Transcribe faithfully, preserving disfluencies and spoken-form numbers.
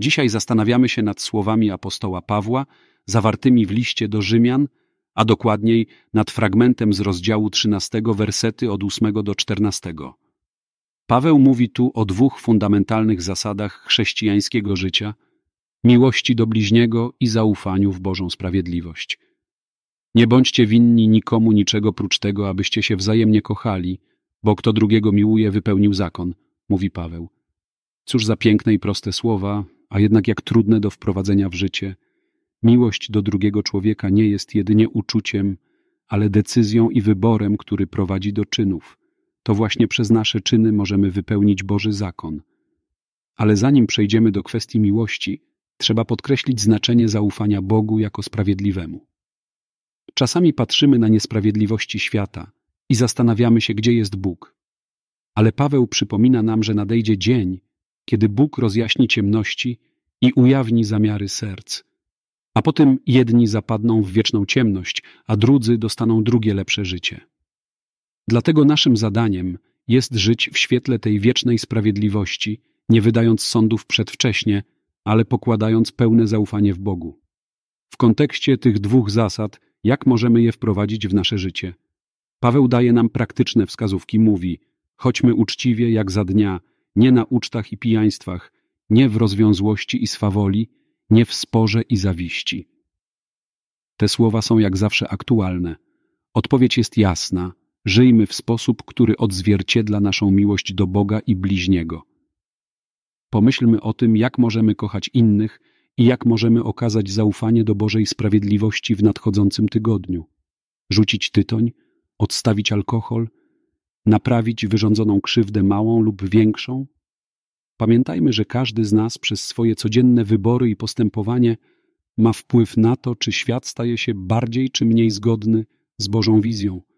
Dzisiaj zastanawiamy się nad słowami apostoła Pawła zawartymi w liście do Rzymian, a dokładniej nad fragmentem z rozdziału trzynastego, wersety od ósmego do czternastego. Paweł mówi tu o dwóch fundamentalnych zasadach chrześcijańskiego życia: miłości do bliźniego i zaufaniu w Bożą sprawiedliwość. Nie bądźcie winni nikomu niczego prócz tego, abyście się wzajemnie kochali, bo kto drugiego miłuje, wypełnił zakon, mówi Paweł. Cóż za piękne i proste słowa, a jednak jak trudne do wprowadzenia w życie. Miłość do drugiego człowieka nie jest jedynie uczuciem, ale decyzją i wyborem, który prowadzi do czynów. To właśnie przez nasze czyny możemy wypełnić Boży zakon. Ale zanim przejdziemy do kwestii miłości, trzeba podkreślić znaczenie zaufania Bogu jako sprawiedliwemu. Czasami patrzymy na niesprawiedliwości świata i zastanawiamy się, gdzie jest Bóg. Ale Paweł przypomina nam, że nadejdzie dzień, kiedy Bóg rozjaśni ciemności i ujawni zamiary serc. A potem jedni zapadną w wieczną ciemność, a drudzy dostaną drugie lepsze życie. Dlatego naszym zadaniem jest żyć w świetle tej wiecznej sprawiedliwości, nie wydając sądów przedwcześnie, ale pokładając pełne zaufanie w Bogu. W kontekście tych dwóch zasad, jak możemy je wprowadzić w nasze życie? Paweł daje nam praktyczne wskazówki, mówi: chodźmy uczciwie jak za dnia, nie na ucztach i pijaństwach, nie w rozwiązłości i swawoli, nie w sporze i zawiści. Te słowa są jak zawsze aktualne. Odpowiedź jest jasna. Żyjmy w sposób, który odzwierciedla naszą miłość do Boga i bliźniego. Pomyślmy o tym, jak możemy kochać innych i jak możemy okazać zaufanie do Bożej sprawiedliwości w nadchodzącym tygodniu. Rzucić tytoń, odstawić alkohol, naprawić wyrządzoną krzywdę małą lub większą. Pamiętajmy, że każdy z nas przez swoje codzienne wybory i postępowanie ma wpływ na to, czy świat staje się bardziej czy mniej zgodny z Bożą wizją.